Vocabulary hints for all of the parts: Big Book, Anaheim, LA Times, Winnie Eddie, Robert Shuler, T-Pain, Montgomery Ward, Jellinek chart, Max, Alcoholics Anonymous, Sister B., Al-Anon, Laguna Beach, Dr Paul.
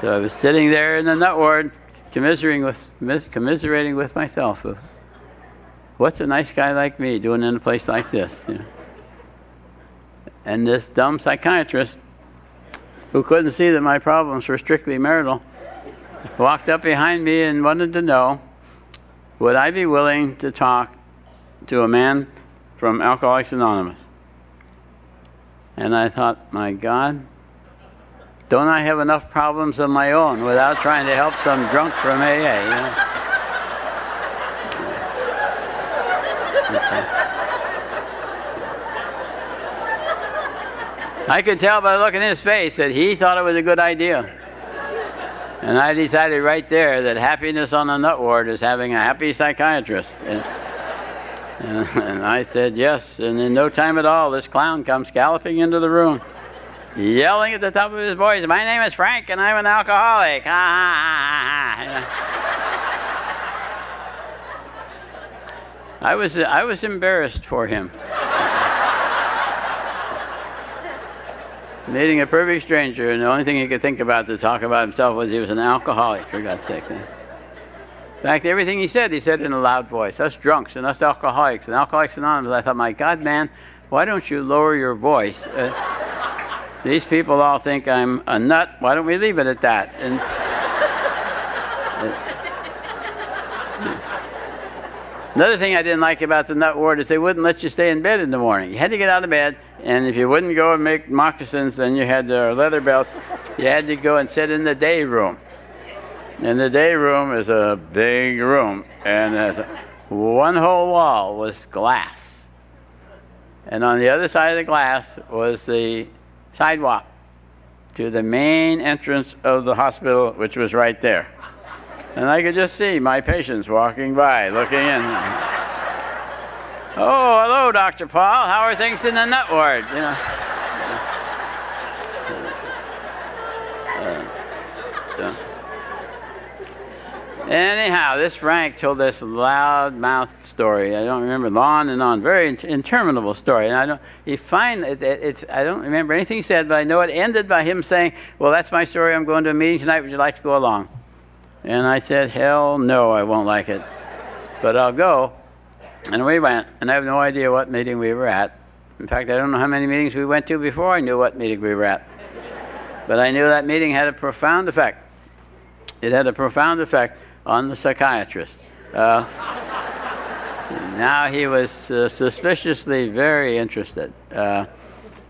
So I was sitting there in the nut ward commiserating with myself of what's a nice guy like me doing in a place like this, you know? And this dumb psychiatrist who couldn't see that my problems were strictly marital walked up behind me and wanted to know, would I be willing to talk to a man from Alcoholics Anonymous? And I thought, my God, don't I have enough problems of my own without trying to help some drunk from AA? You know? I could tell by looking in his face that he thought it was a good idea. And I decided right there that happiness on the nut ward is having a happy psychiatrist. And I said yes, and in no time at all, this clown comes galloping into the room, yelling at the top of his voice, "My name is Frank, and I'm an alcoholic. Ha, ha, ha, ha." I was embarrassed for him. Meeting a perfect stranger, and the only thing he could think about to talk about himself was he was an alcoholic, for God's sake. In fact, everything he said in a loud voice. Us drunks and us alcoholics and Alcoholics Anonymous, I thought, my God, man, why don't you lower your voice? These people all think I'm a nut. Why don't we leave it at that? And another thing I didn't like about the nut ward is they wouldn't let you stay in bed in the morning. You had to get out of bed. And if you wouldn't go and make moccasins, and you had the leather belts, you had to go and sit in the day room. And the day room is a big room, and one whole wall was glass. And on the other side of the glass was the sidewalk to the main entrance of the hospital, which was right there. And I could just see my patients walking by, looking in. Oh, hello, Dr. Paul. How are things in the nut ward? You know. Anyhow, this Frank told this loud-mouthed story. I don't remember, on and on, very interminable story. And I don't remember anything he said, but I know it ended by him saying, "Well, that's my story. I'm going to a meeting tonight. Would you like to go along?" And I said, "Hell no, I won't like it, but I'll go." And we went, and I have no idea what meeting we were at. In fact, I don't know how many meetings we went to before I knew what meeting we were at. But I knew that meeting had a profound effect. It had a profound effect on the psychiatrist. Now he was suspiciously very interested. Want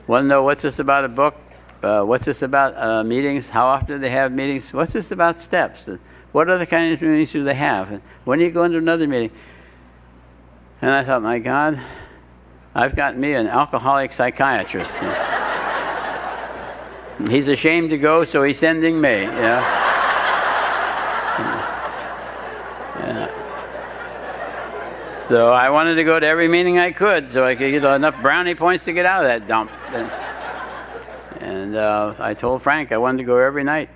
to know, what's this about a book? What's this about meetings? How often do they have meetings? What's this about steps? What other kind of meetings do they have? And when do you go into another meeting? And I thought, my God, I've got me an alcoholic psychiatrist. He's ashamed to go, so he's sending me. You know? Yeah. So I wanted to go to every meeting I could, so I could get enough brownie points to get out of that dump. And I told Frank I wanted to go every night.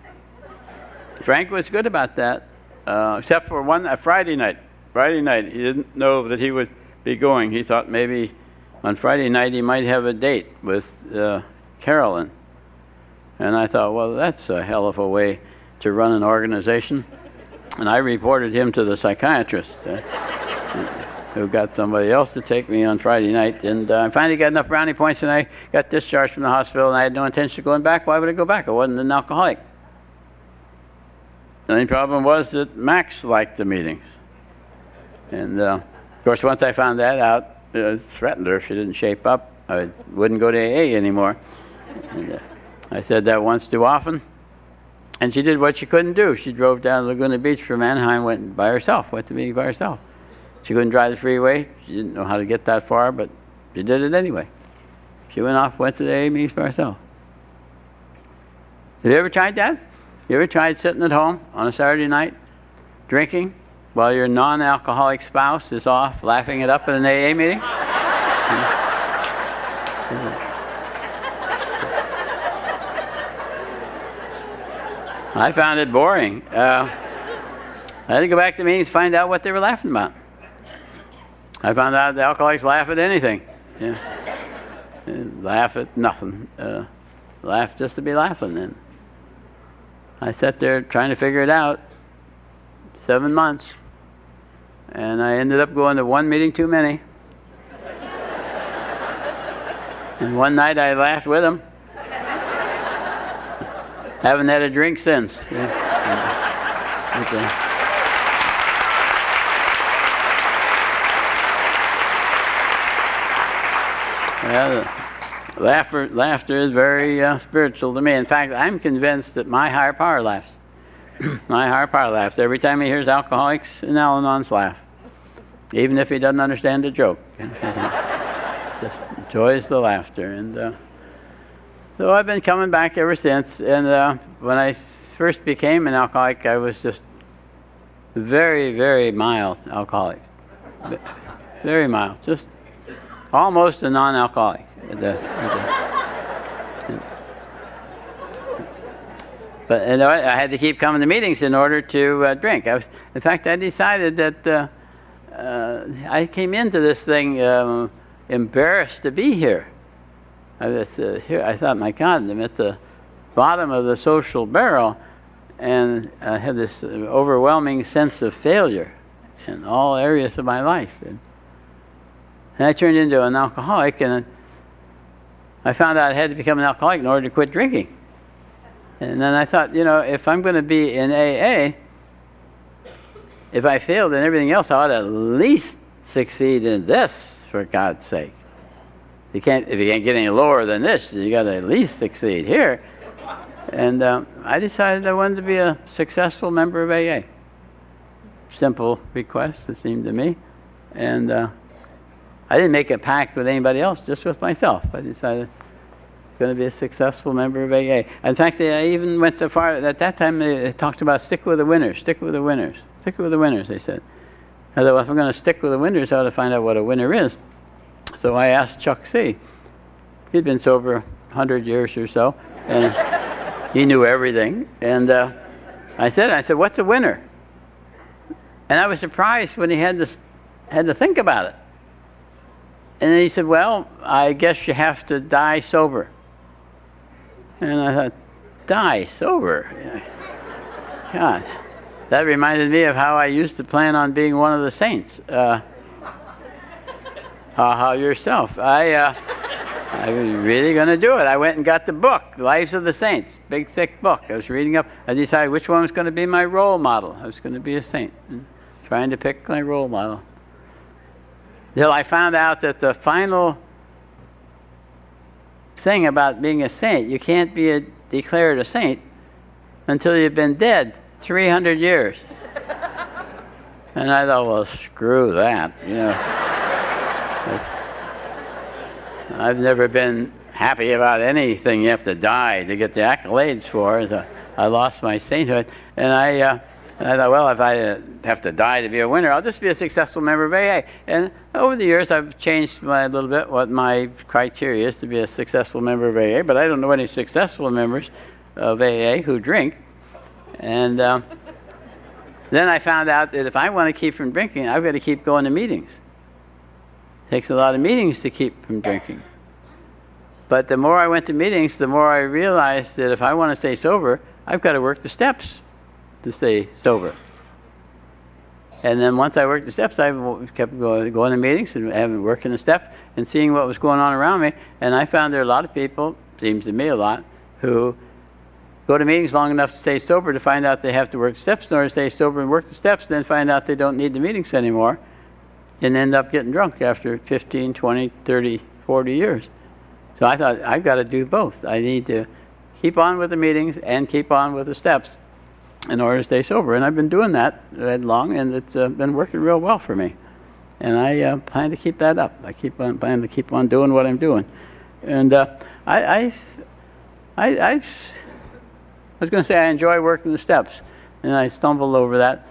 Frank was good about that, except for one Friday night. Friday night, he didn't know that he would be going. He thought maybe on Friday night he might have a date with Carolyn. And I thought, well, that's a hell of a way to run an organization. And I reported him to the psychiatrist, who got somebody else to take me on Friday night. And I finally got enough brownie points, and I got discharged from the hospital, and I had no intention of going back. Why would I go back? I wasn't an alcoholic. The only problem was that Max liked the meetings. And, of course, once I found that out, I threatened her. If she didn't shape up, I wouldn't go to AA anymore. And, I said that once too often. And she did what she couldn't do. She drove down to Laguna Beach from Anaheim, went by herself, went to the meeting by herself. She couldn't drive the freeway. She didn't know how to get that far, but she did it anyway. She went off, went to the AA meetings by herself. Have you ever tried that? You ever tried sitting at home on a Saturday night, drinking, while your non-alcoholic spouse is off laughing it up at an AA meeting? I found it boring. I had to go back to meetings to find out what they were laughing about. I found out the alcoholics laugh at anything. Yeah. Laugh at nothing. Laugh just to be laughing. And I sat there trying to figure it out, 7 months, and I ended up going to one meeting too many. And one night I laughed with him. Haven't had a drink since. Yeah. Yeah, laughter is very spiritual to me. In fact, I'm convinced that my higher power laughs. My higher power laughs every time he hears Alcoholics and Al-Anon's laugh, even if he doesn't understand the joke. Just enjoys the laughter. And so I've been coming back ever since. And when I first became an alcoholic, I was just very, very mild alcoholic. Very mild. Just almost a non-alcoholic. But you know, I had to keep coming to meetings in order to drink. In fact, I decided that I came into this thing embarrassed to be here. I thought, my God, I'm at the bottom of the social barrel, and I had this overwhelming sense of failure in all areas of my life. And I turned into an alcoholic, and I found out I had to become an alcoholic in order to quit drinking. And then I thought, you know, if I'm going to be in AA, if I failed in everything else, I ought to at least succeed in this, for God's sake. If you can't get any lower than this, you got to at least succeed here. And I decided I wanted to be a successful member of AA. Simple request, it seemed to me. And I didn't make a pact with anybody else, just with myself. I decided I was going to be a successful member of AA. In fact, I even went so far, at that time they talked about stick with the winners, stick with the winners, stick with the winners, they said. I thought, well, if I'm going to stick with the winners, I ought to find out what a winner is. So I asked Chuck C. He'd been sober 100 years or so, and he knew everything. And I said, what's a winner? And I was surprised when he had to think about it. And then he said, well, I guess you have to die sober. And I thought, die sober? Yeah. God, that reminded me of how I used to plan on being one of the saints. How yourself. I was really going to do it. I went and got the book, Lives of the Saints, big thick book. I was reading up. I decided which one was going to be my role model. I was going to be a saint, and trying to pick my role model. Till I found out that the final thing about being a saint, you can't be declared a saint until you've been dead 300 years. And I thought, well, screw that, you know. I've never been happy about anything you have to die to get the accolades for. So I lost my sainthood, and I thought, well, if I have to die to be a winner, I'll just be a successful member of AA. And over the years, I've changed a little bit what my criteria is to be a successful member of AA, but I don't know any successful members of AA who drink. And then I found out that if I want to keep from drinking, I've got to keep going to meetings. It takes a lot of meetings to keep from drinking. But the more I went to meetings, the more I realized that if I want to stay sober, I've got to work the steps to stay sober. And then once I worked the steps, I kept going to meetings and working the steps and seeing what was going on around me. And I found there are a lot of people, seems to me a lot, who go to meetings long enough to stay sober to find out they have to work the steps in order to stay sober and work the steps, then find out they don't need the meetings anymore and end up getting drunk after 15, 20, 30, 40 years. So I thought, I've got to do both. I need to keep on with the meetings and keep on with the steps in order to stay sober. And I've been doing that right long, and it's been working real well for me. And I plan to keep that up. I plan to keep on doing what I'm doing. And I was going to say I enjoy working the steps, and I stumbled over that.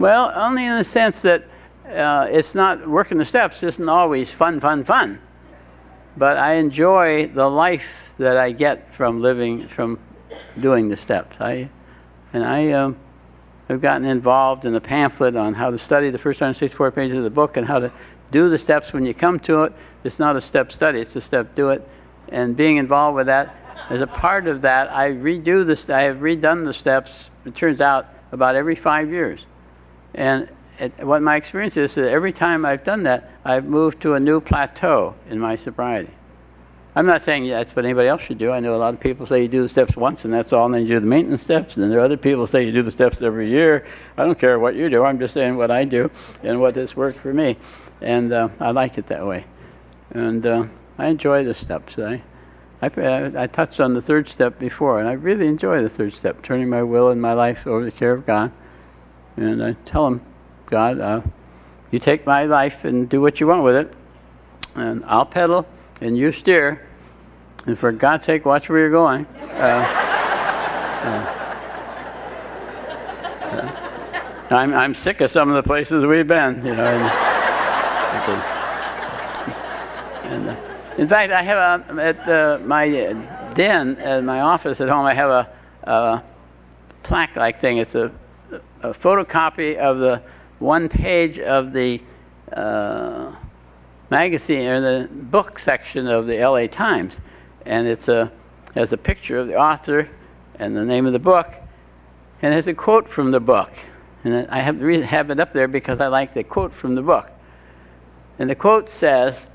Well, only in the sense that it's not working the steps isn't always fun, fun, fun. But I enjoy the life that I get from doing the steps. I have gotten involved in a pamphlet on how to study the first 164 pages of the book and how to do the steps when you come to it. It's not a step study, it's a step do it. And being involved with that as a part of that, I have redone the steps, it turns out, about every 5 years. And what my experience is that every time I've done that, I've moved to a new plateau in my sobriety. I'm not saying that's what anybody else should do. I know a lot of people say you do the steps once and that's all, and then you do the maintenance steps, and then there are other people who say you do the steps every year. I don't care what you do. I'm just saying what I do and what has worked for me. And I like it that way. And I enjoy the steps. I touched on the third step before, and I really enjoy the third step, turning my will and my life over to the care of God. And I tell him, God, you take my life and do what you want with it, and I'll pedal and you steer, and for God's sake, watch where you're going. I'm sick of some of the places we've been, you know. In fact, I have at my den, at my office at home, I have a plaque-like thing. It's a photocopy of the one page of the magazine or the book section of the LA Times, and has a picture of the author and the name of the book, and has a quote from the book. And I have it up there because I like the quote from the book. And the quote says,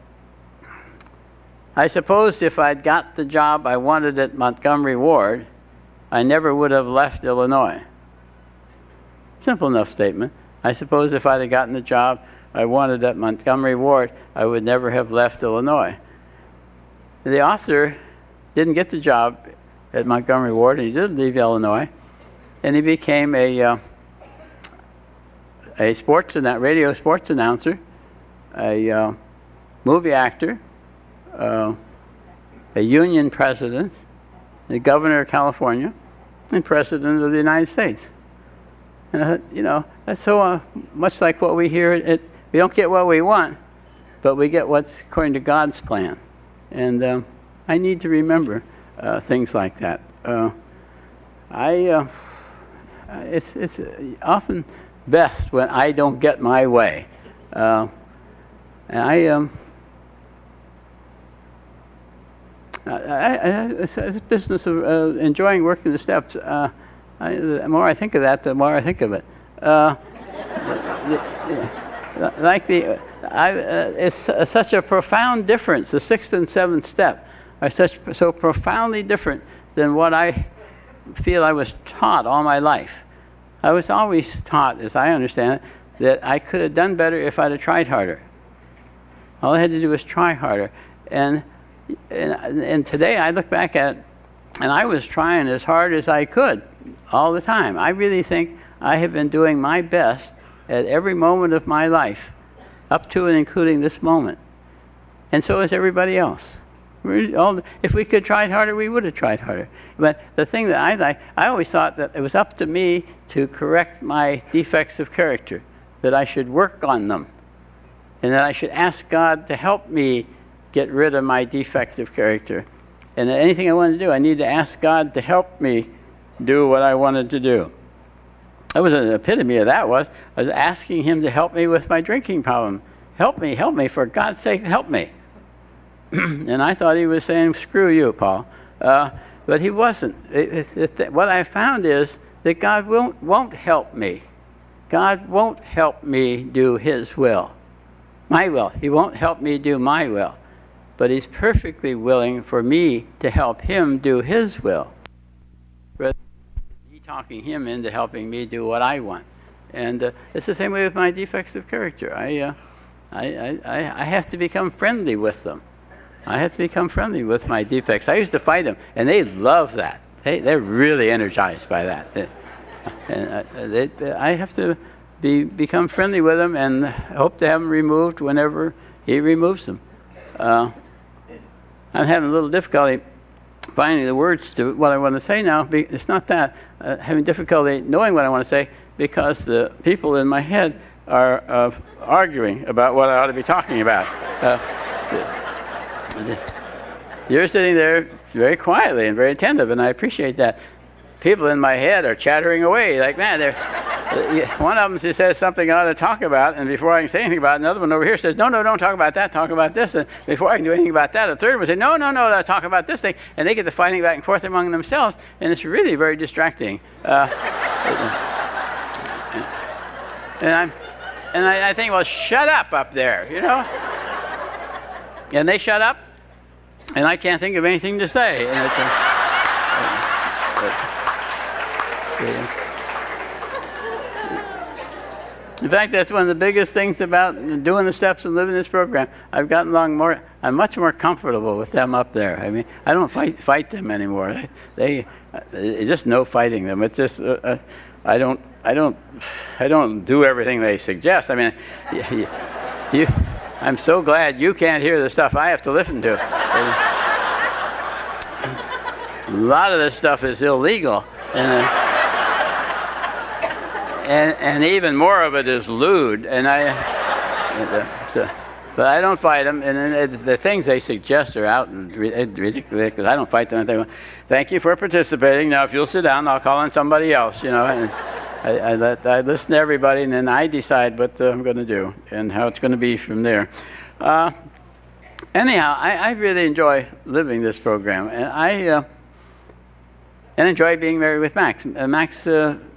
"I suppose if I'd got the job I wanted at Montgomery Ward, I never would have left Illinois." Simple enough statement. I suppose if I'd have gotten the job I wanted at Montgomery Ward, I would never have left Illinois. The author didn't get the job at Montgomery Ward, and he did leave Illinois, and he became a radio sports announcer, a movie actor, a union president, the governor of California, and president of the United States. And I thought, that's so much like what we hear. We don't get what we want, but we get what's according to God's plan. And I need to remember things like that. It's often best when I don't get my way. It's a business of enjoying working the steps. The more I think of that, the more I think of it. It's such a profound difference. The sixth and seventh step are so profoundly different than what I feel I was taught all my life. I was always taught, as I understand it, that I could have done better if I'd have tried harder. All I had to do was try harder. And today I look back at it, and I was trying as hard as I could all the time. I really think I have been doing my best at every moment of my life, up to and including this moment. And so is everybody else. If we could have tried harder, we would have tried harder. But the thing that I always thought that it was up to me to correct my defects of character, that I should work on them, and that I should ask God to help me get rid of my defective character. And anything I wanted to do, I need to ask God to help me do what I wanted to do. That was an epitome of that. I was asking him to help me with my drinking problem. Help me, for God's sake, help me. And I thought he was saying, screw you, Paul. But he wasn't. What I found is that God won't help me. God won't help me do his will. My will. He won't help me do my will. But he's perfectly willing for me to help him do his will, talking him into helping me do what I want. And it's the same way with my defects of character. I have to become friendly with them. I have to become friendly with my defects. I used to fight them, and they love that. They're really energized by that. I have to become friendly with them and hope to have them removed whenever he removes them. I'm having a little difficulty finding the words to what I want to say now. It's not that having difficulty knowing what I want to say, because the people in my head are arguing about what I ought to be talking about. You're sitting there very quietly and very attentive, and I appreciate that. People in my head are chattering away like, man, they're One of them, she says something I ought to talk about, and before I can say anything about it, another one over here says, no, no, don't talk about that, talk about this. And before I can do anything about that, a third one says, no, no, no, talk about this thing. And they get to fighting back and forth among themselves, and it's really very distracting. And I think, well, shut up there, you know? And they shut up, and I can't think of anything to say. And it's in fact, that's one of the biggest things about doing the steps and living this program. I've gotten along more. I'm much more comfortable with them up there. I mean, I don't fight them anymore. They just no fighting them. It's just I don't do everything they suggest. I mean, I'm so glad you can't hear the stuff I have to listen to. A lot of this stuff is illegal, and even more of it is lewd. But I don't fight them, and the things they suggest are out and ridiculous. I don't fight them. I think, thank you for participating. Now, if you'll sit down, I'll call on somebody else. You know, and I listen to everybody, and then I decide what I'm going to do and how it's going to be from there. Anyhow, I really enjoy living this program, and I enjoy being married with Max. Max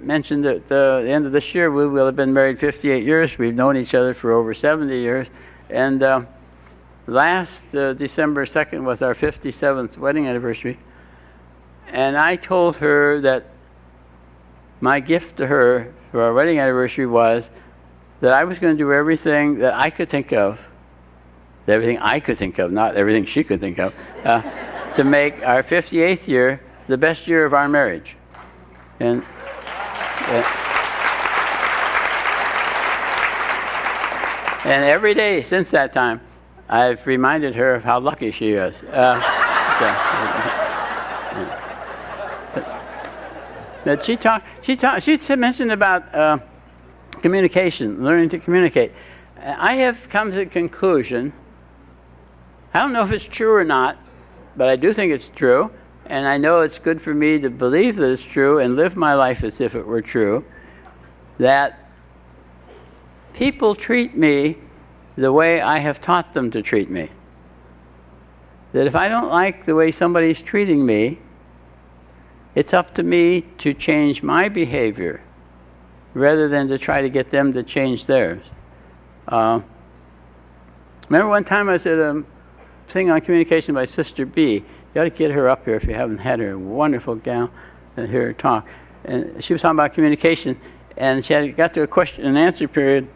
mentioned that at the end of this year we will have been married 58 years. We've known each other for over 70 years. And last December 2nd was our 57th wedding anniversary. And I told her that my gift to her for our wedding anniversary was that I was going to do everything that I could think of, not everything she could think of, to make our 58th year the best year of our marriage. And every day since that time, I've reminded her of how lucky she is. But she mentioned about communication, learning to communicate. I have come to the conclusion, I don't know if it's true or not, but I do think it's true, and I know it's good for me to believe that it's true and live my life as if it were true, that people treat me the way I have taught them to treat me. That if I don't like the way somebody's treating me, it's up to me to change my behavior rather than to try to get them to change theirs. Remember one time I said a thing on communication by Sister B. You ought to get her up here if you haven't had her. Wonderful gal, and hear her talk. And she was talking about communication, and she had got to a question and answer period.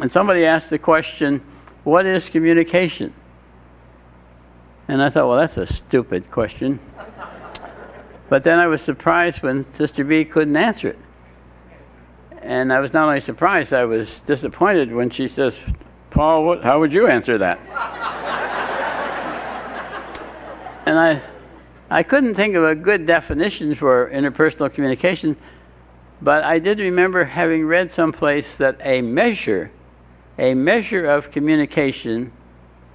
And somebody asked the question, what is communication? And I thought, well, that's a stupid question. But then I was surprised when Sister B. couldn't answer it. And I was not only surprised, I was disappointed when she says, Paul, how would you answer that? And I couldn't think of a good definition for interpersonal communication, but I did remember having read someplace that a measure of communication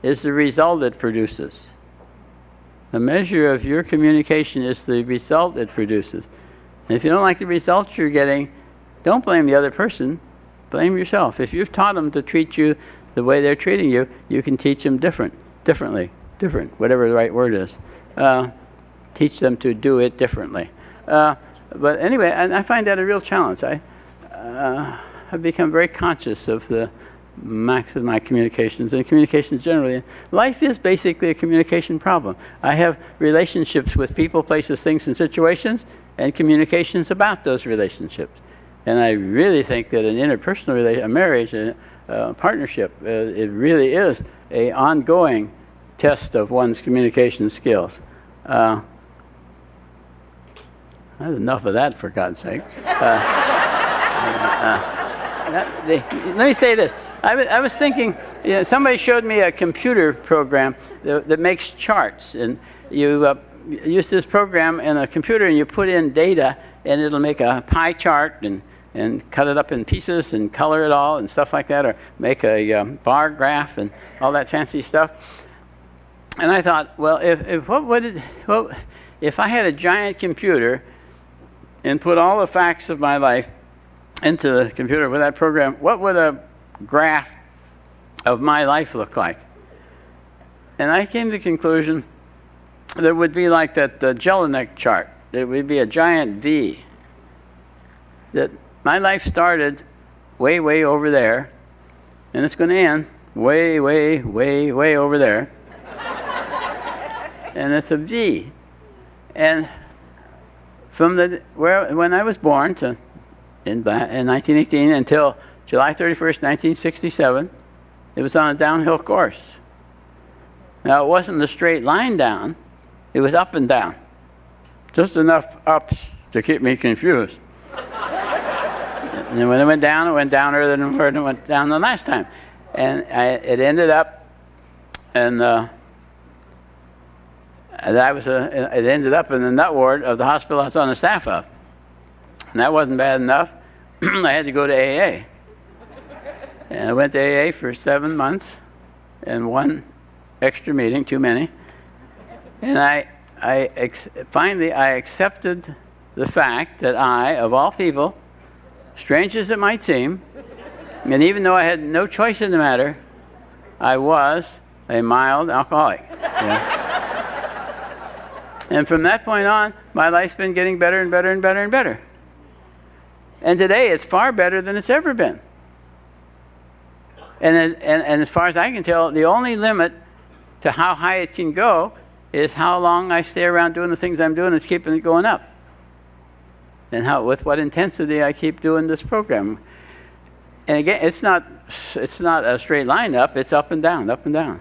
is the result it produces. A measure of your communication is the result it produces. And if you don't like the results you're getting, don't blame the other person, blame yourself. If you've taught them to treat you the way they're treating you, you can teach them differently, whatever the right word is. Teach them to do it differently. But anyway, I find that a real challenge. I've become very conscious of the max of my communications and communications generally. Life is basically a communication problem. I have relationships with people, places, things, and situations, and communications about those relationships. And I really think that an interpersonal relationship, a marriage, a partnership, it really is an ongoing test of one's communication skills. That's enough of that, for God's sake. Let me say this. I was thinking, you know, somebody showed me a computer program that makes charts. And you use this program in a computer, and you put in data, and it'll make a pie chart and cut it up in pieces and color it all and stuff like that, or make a bar graph and all that fancy stuff. And I thought, well, if I had a giant computer and put all the facts of my life into the computer with that program, what would a graph of my life look like? And I came to the conclusion that it would be like that Jellinek chart. It would be a giant V. That my life started way, way over there, and it's going to end way, way, way, way over there. And it's a V. And from the when I was born to in 1918 until July 31st, 1967, it was on a downhill course. Now, it wasn't a straight line down. It was up and down. Just enough ups to keep me confused. And then when it went down earlier than where it went down the last time. And it ended up, and it ended up in the nut ward of the hospital I was on the staff of. And that wasn't bad enough. I had to go to AA. And I went to AA for 7 months and one extra meeting, too many. And I finally accepted the fact that I, of all people, strange as it might seem, and even though I had no choice in the matter, I was a mild alcoholic. Yeah. And from that point on, my life's been getting better and better and better and better. And today, it's far better than it's ever been. And as far as I can tell, the only limit to how high it can go is how long I stay around doing the things I'm doing. It's keeping it going up. And how, with what intensity I keep doing this program. And again, it's not a straight line up. It's up and down, up and down.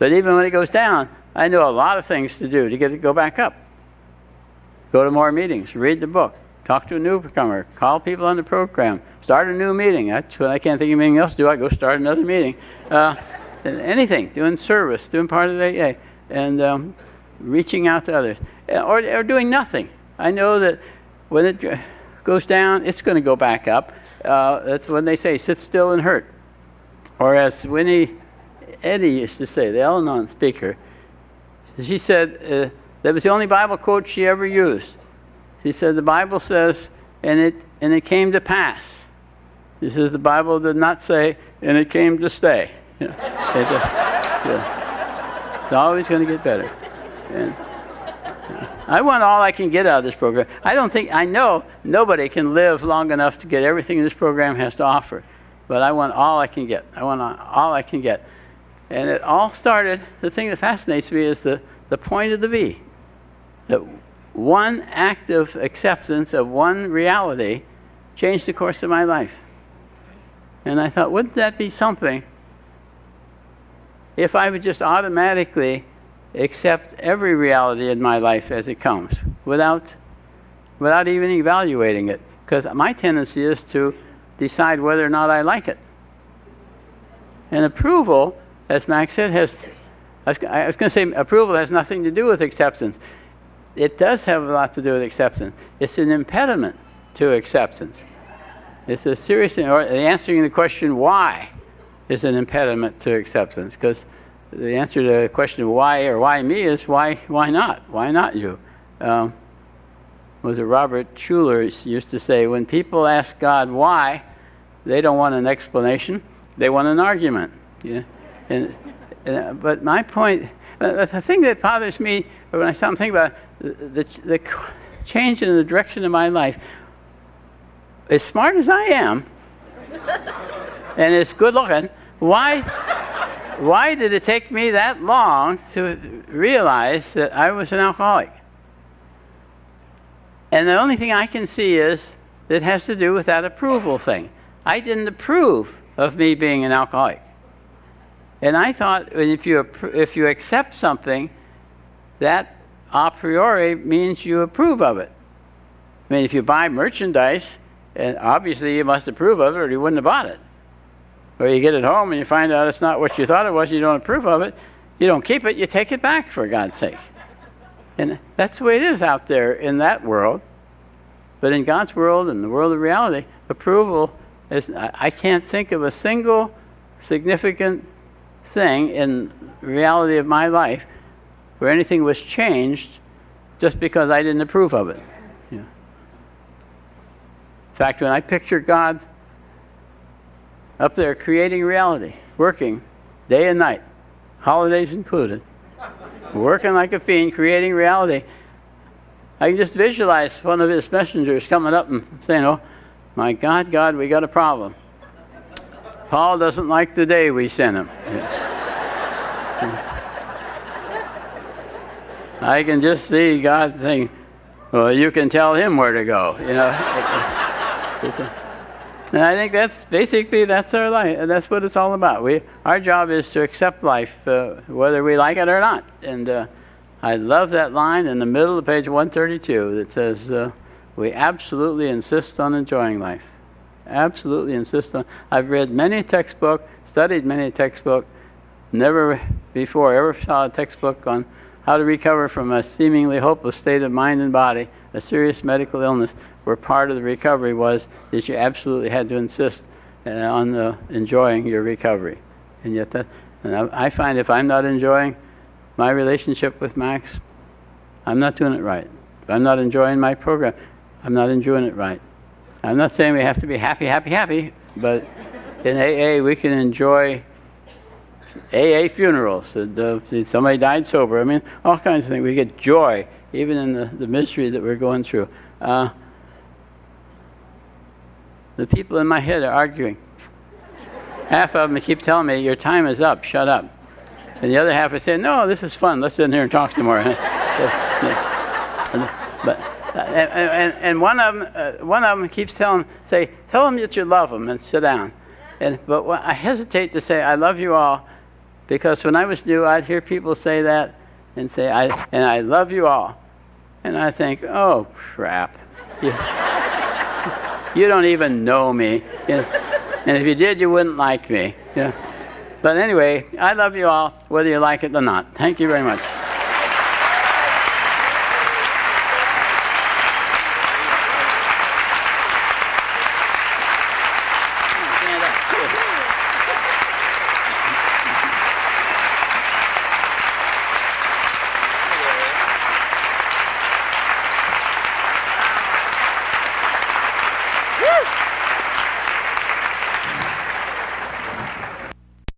But even when it goes down, I know a lot of things to do to get it to go back up. Go to more meetings, read the book, talk to a newcomer, call people on the program, start a new meeting. That's when I can't think of anything else to do. I go start another meeting. Anything, doing service, doing part of the AA, and reaching out to others, or doing nothing. I know that when it goes down, it's going to go back up. That's when they say, sit still and hurt. Or as Winnie Eddie used to say, the Al-Anon speaker, she said, that was the only Bible quote she ever used. She said, the Bible says, and it came to pass. She says, the Bible did not say, and it came to stay. You know, it's always going to get better. And I want all I can get out of this program. I know nobody can live long enough to get everything this program has to offer. But I want all I can get. I want all I can get. And it all started, the thing that fascinates me is the point of the V. That one active acceptance of one reality changed the course of my life. And I thought, wouldn't that be something if I would just automatically accept every reality in my life as it comes, without even evaluating it. Because my tendency is to decide whether or not I like it. And approval, as Max said, I was going to say approval has nothing to do with acceptance. It does have a lot to do with acceptance. It's an impediment to acceptance. It's a serious, or answering the question why is an impediment to acceptance. Because the answer to the question of why or why me is why not? Why not you? Was it Robert Shuler used to say, when people ask God why, they don't want an explanation, they want an argument. Yeah? But my point, the thing that bothers me when I stop and think about the change in the direction of my life, as smart as I am, and as good looking, why did it take me that long to realize that I was an alcoholic? And the only thing I can see is it has to do with that approval thing. I didn't approve of me being an alcoholic. And I thought if you accept something, that a priori means you approve of it. I mean, if you buy merchandise, and obviously you must approve of it or you wouldn't have bought it. Or you get it home and you find out it's not what you thought it was, you don't approve of it, you don't keep it, you take it back, for God's sake. And that's the way it is out there in that world. But in God's world and the world of reality, approval is, I can't think of a single significant thing in reality of my life where anything was changed just because I didn't approve of it. Yeah. In fact, when I picture God up there creating reality, working day and night, holidays included, working like a fiend, creating reality, I can just visualize one of his messengers coming up and saying, "Oh, my God, God, we got a problem. Paul doesn't like the day we sent him." I can just see God saying, "Well, you can tell him where to go," you know. And I think that's our life. That's what it's all about. Our job is to accept life, whether we like it or not. And I love that line in the middle of page 132 that says, "We absolutely insist on enjoying life." Absolutely insist on. I've read many textbooks, studied many textbooks, never before ever saw a textbook on how to recover from a seemingly hopeless state of mind and body, a serious medical illness, where part of the recovery was that you absolutely had to insist on enjoying your recovery. And yet I find if I'm not enjoying my relationship with Max, I'm not doing it right. If I'm not enjoying my program, I'm not enjoying it right. I'm not saying we have to be happy, happy, happy, but in AA we can enjoy AA funerals. Somebody died sober. I mean, all kinds of things. We get joy, even in the misery that we're going through. The people in my head are arguing. Half of them keep telling me, "Your time is up, shut up." And the other half are saying, "No, this is fun, let's sit in here and talk some more." And one of them keeps "Tell them that you love them and sit down." But I hesitate to say, "I love you all," because when I was new, I'd hear people say that and say, "I love you all." And I think, "Oh, crap. You don't even know me. You know? And if you did, you wouldn't like me." You know? But anyway, I love you all, whether you like it or not. Thank you very much.